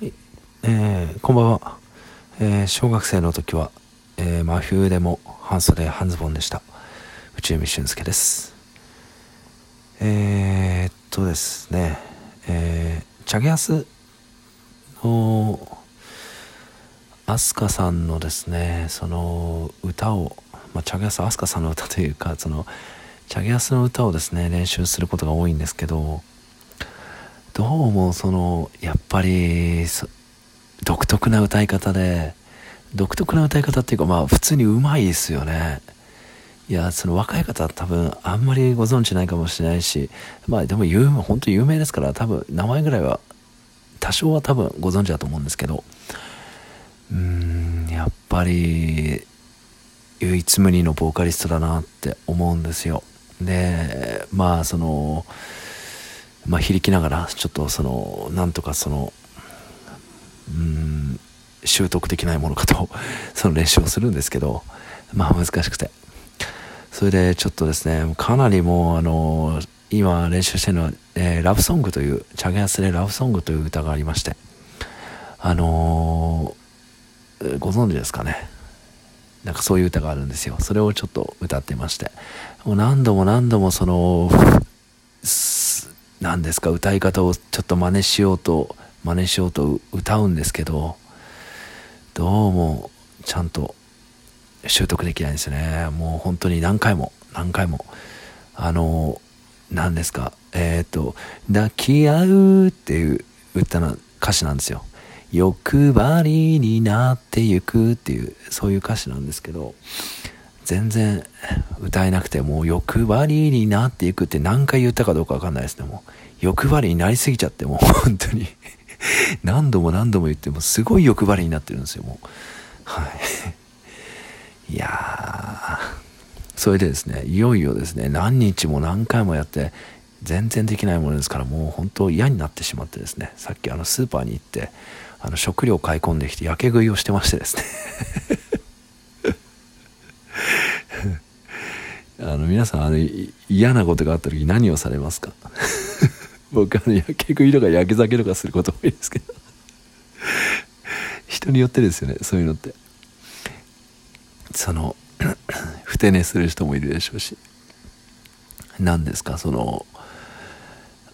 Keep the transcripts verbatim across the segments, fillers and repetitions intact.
はい、えー、こんばんは、えー、小学生の時は、えー、真冬でも半袖半ズボンでした。内海俊介です。えー、っとですね、えー、チャゲアスのアスカさんのですね、その歌を、まあ、チャゲアスアスカさんの歌というか、そのチャゲアスの歌をですね練習することが多いんですけど、どうもそのやっぱり独特な歌い方で独特な歌い方っていうか、まあ普通にうまいですよね。いや、その若い方は多分あんまりご存知ないかもしれないし、まあでも有名、本当に有名ですから、多分名前ぐらいは多少は多分ご存知だと思うんですけど、うーんやっぱり唯一無二のボーカリストだなって思うんですよ。でまあそのまあひりきながらちょっとそのなんとかそのうーん習得できないものかとその練習をするんですけど、まあ難しくて、それでちょっとですね、かなりもうあの今練習してるのは、えー、ラブソングというチャゲアスでラブソングという歌がありまして、あのー、ご存知ですかね。なんかそういう歌があるんですよ。それをちょっと歌ってまして、もう何度も何度もその何ですか歌い方をちょっと真似しようと真似しようと歌うんですけど、どうもちゃんと習得できないんですよね。もう本当に何回も何回もあの何ですかえっと抱き合うっていう歌の歌詞なんですよ。欲張りになってゆくっていうそういう歌詞なんですけど、全然歌えなくて、もう欲張りになっていくって何回言ったかどうか分かんないですね。もう欲張りになりすぎちゃって、もう本当に何度も何度も言ってもすごい欲張りになってるんですよ、もう、はい、いやそれでですね、いよいよですね、何日も何回もやって全然できないものですから、もう本当嫌になってしまってですね、さっきあのスーパーに行ってあの食料買い込んできてやけ食いをしてましてですねあの皆さんあの嫌なことがあった時何をされますか僕はやけ食いとかやけ酒とかすること多いですけど人によってですよね、そういうのって。そのふて寝する人もいるでしょうし、何ですかその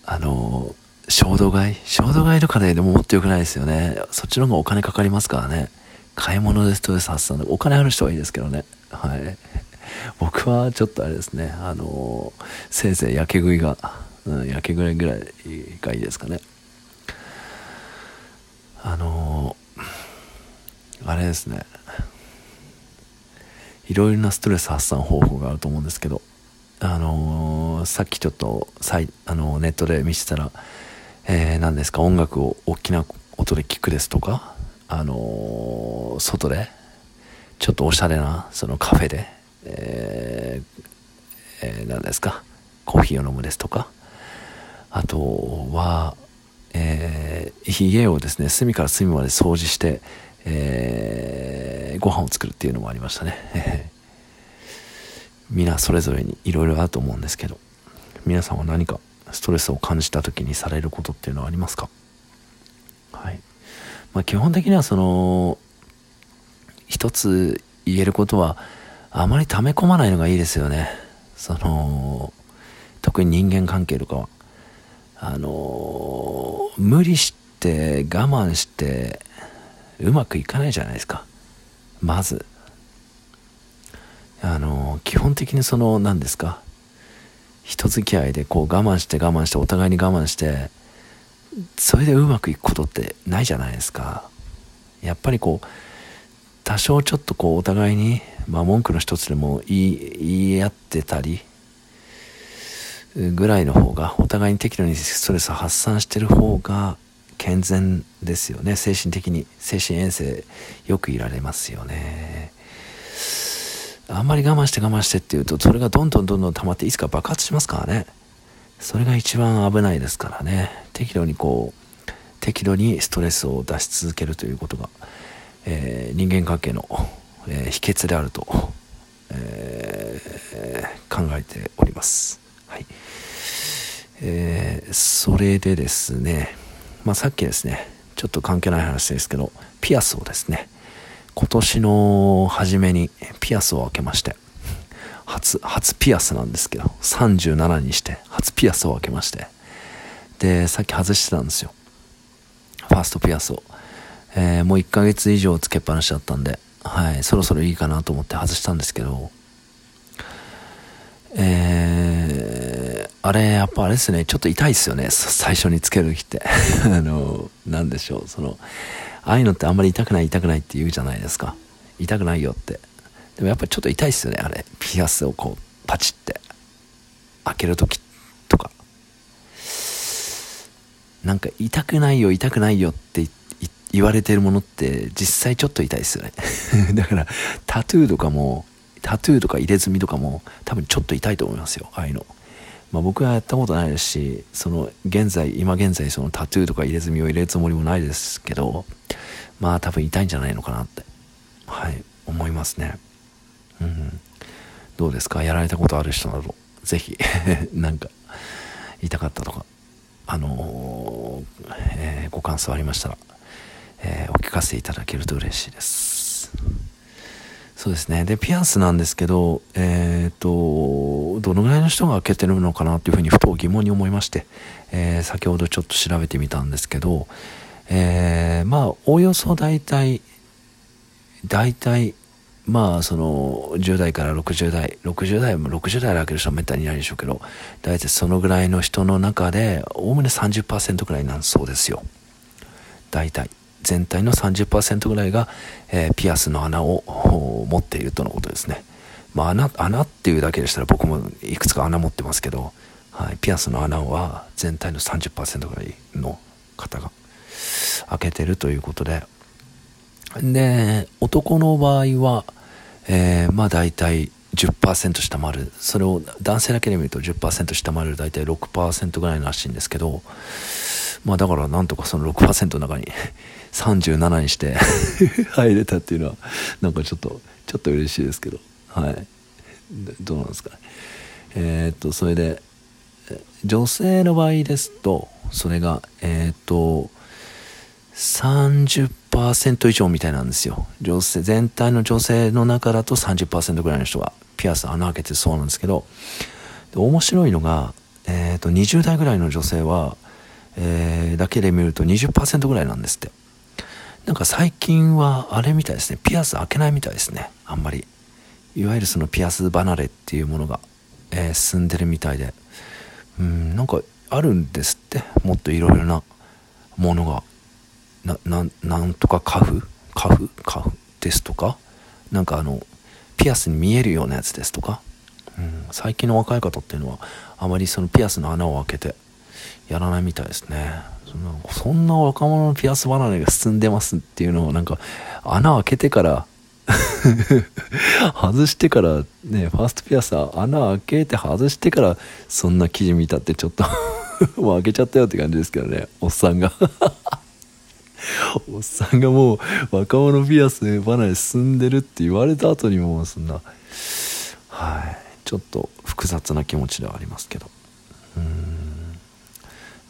あの衝動買い衝動買いとかで、でももっと良くないですよね。そっちの方がお金かかりますからね。買い物でストレス発散でお金ある人はいいですけどね、はい。僕はちょっとあれですね、あのー、せいぜいやけ食いが、うん、やけ食いぐらいがいいですかね。あのー、あれですね、いろいろなストレス発散方法があると思うんですけど、あのー、さっきちょっとさい、あのー、ネットで見せたら、えー、何ですか音楽を大きな音で聴くですとか、あのー、外でちょっとおしゃれなそのカフェでえーえー、何ですかコーヒーを飲むですとか、あとは、えー、家をですね隅から隅まで掃除して、えー、ご飯を作るっていうのもありましたねみんなそれぞれにいろいろあると思うんですけど、皆さんは何かストレスを感じた時にされることっていうのはありますか？はい、まあ、基本的にはその一つ言えることは、あまり溜め込まないのがいいですよね。その特に人間関係とかはあの無理して我慢してうまくいかないじゃないですか。まずあの基本的にその何ですか人付き合いでこう我慢して我慢してお互いに我慢して、それでうまくいくことってないじゃないですか。やっぱりこう多少ちょっとこうお互いに、まあ、文句の一つでも言い、言い合ってたりぐらいの方が、お互いに適度にストレスを発散してる方が健全ですよね。精神的に精神衛生よくいられますよね。あんまり我慢して我慢してっていうと、それがどんどんどんどん溜まっていつか爆発しますからね。それが一番危ないですからね。適度にこう適度にストレスを出し続けるということが、えー、人間関係の、えー、秘訣であると、えー、考えております、はい。えー、それでですね、まあ、さっきですねちょっと関係ない話ですけど、ピアスをですね、今年の初めにピアスを開けまして、初初ピアスなんですけど、さんじゅうななにして初ピアスを開けまして、でさっき外してたんですよ、ファーストピアスを、えー、もういっかげつ以上つけっぱなしだったんで、はい、そろそろいいかなと思って外したんですけど、えー、あれやっぱあれですね、ちょっと痛いですよね、最初につける時ってあのなんでしょう、そのああいうのってあんまり痛くない痛くないって言うじゃないですか、痛くないよって。でもやっぱりちょっと痛いですよね、あれピアスをこうパチって開ける時とか、なんか痛くないよ痛くないよって言われてるものって実際ちょっと痛いですよねだからタトゥーとかも、タトゥーとか入れ墨とかも多分ちょっと痛いと思いますよ、ああいうの。まあ、僕はやったことないですし、その現在今現在そのタトゥーとか入れ墨を入れるつもりもないですけど、まあ多分痛いんじゃないのかなって、はい、思いますね。うん、どうですか、やられたことある人などぜひなんか痛かったとか、あのーえー、ご感想ありましたら、えー、お聞かせいただけると嬉しいです。そうですね。でピアスなんですけど、えっとどのぐらいの人が開けてるのかなっていうふうにふと疑問に思いまして、えー、先ほどちょっと調べてみたんですけど、えー、まあおおよそ大体大体まあそのじゅうだいからろくじゅうだいろくじゅうだいもろくじゅうだいで開ける人はめったにいないでしょうけど、大体そのぐらいの人の中でおおむね さんじゅっパーセント くらいなんそうですよ。大体全体の さんじゅっパーセント ぐらいが、えー、ピアスの穴を持っているとのことですね。まあ 穴, 穴っていうだけでしたら僕もいくつか穴持ってますけど、はい、ピアスの穴は全体の さんじゅっパーセント ぐらいの方が開けてるということで、で男の場合は、えー、まあ大体 じゅっパーセント 下回る、それを男性だけで見ると じゅっパーセント 下回る、大体 ろくパーセント ぐらいらしいんですけど、まあだからなんとかその ろくパーセント の中にさんじゅうななにして入れたっていうのはなんかちょっとちょっと嬉しいですけど、はい、どうなんですかね。えー、っとそれで女性の場合ですと、それがえー、っとさんじゅっパーセント 以上みたいなんですよ。女性全体の女性の中だと さんじゅっパーセント ぐらいの人がピアス穴開けてそうなんですけど、で面白いのが、えー、とにじゅう代ぐらいの女性は、えー、だけで見ると にじゅっパーセント ぐらいなんですって。なんか最近はあれみたいですね、ピアス開けないみたいですね、あんまり。いわゆるそのピアス離れっていうものが、えー、進んでるみたいで、うん、なんかあるんですって、もっといろいろなものがな, な, なんとかカフカフカフですとか、なんかあのピアスに見えるようなやつですとか、うん、最近の若い方っていうのはあまりそのピアスの穴を開けてやらないみたいですね。そんな、そんな若者のピアス離れが進んでますっていうのを、なんか穴開けてから外してからね、ファーストピアスは穴開けて外してからそんな記事見たってちょっともう開けちゃったよって感じですけどね、おっさんがおっさんがもう若者ピアス離れ進んでるって言われた後にもうそんな、はい、ちょっと複雑な気持ちではありますけど、うーん、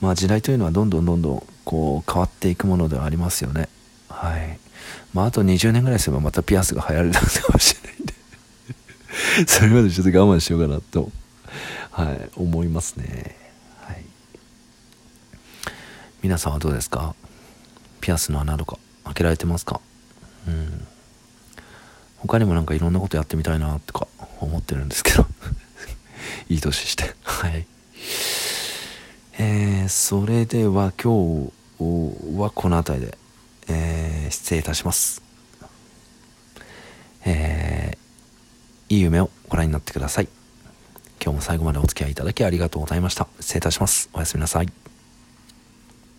まあ時代というのはどんどんどんどんこう変わっていくものではありますよね。はい、まああとにじゅうねんぐらいすればまたピアスが流行るかもしれないんでそれまでちょっと我慢しようかなと、はい、思いますね。はい、皆さんはどうですか、ピアスの穴とか開けられてますか？うん。他にもなんかいろんなことやってみたいなとか思ってるんですけどいい年してはい、えー、それでは今日はこの辺りで、えー、失礼いたします。えー、いい夢をご覧になってください。今日も最後までお付き合いいただきありがとうございました。失礼いたします。おやすみなさい。